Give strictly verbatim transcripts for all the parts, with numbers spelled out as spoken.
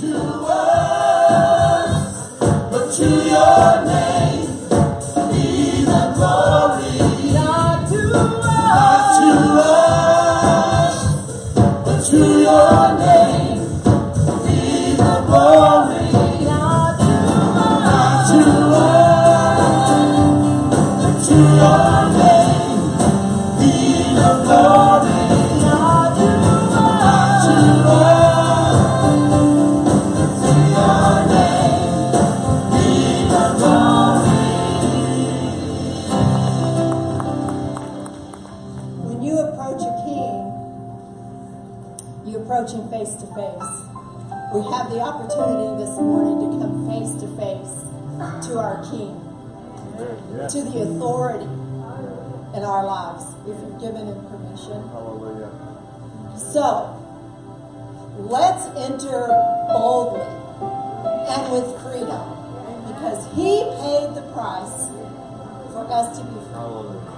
to us, but to your name be the glory. Not to us, not to us, but to your name be the glory. Not to us, not to us, but to your name be the glory. Face to face. We have the opportunity this morning to come face to face to our King, yeah. to the authority in our lives, if you've given him permission. Hallelujah. So, let's enter boldly and with freedom, because he paid the price for us to be free. Hallelujah.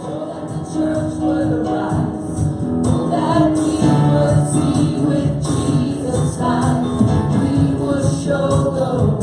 Oh, that the church would rise, oh, that we see with Jesus' eyes, we will show the world. Love.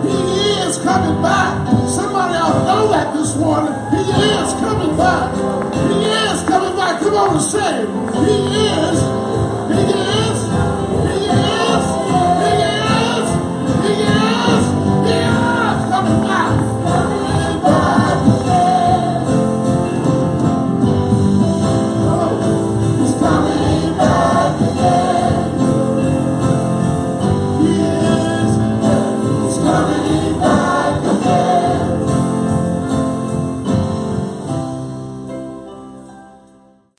He is coming back. Somebody ought to know that this morning.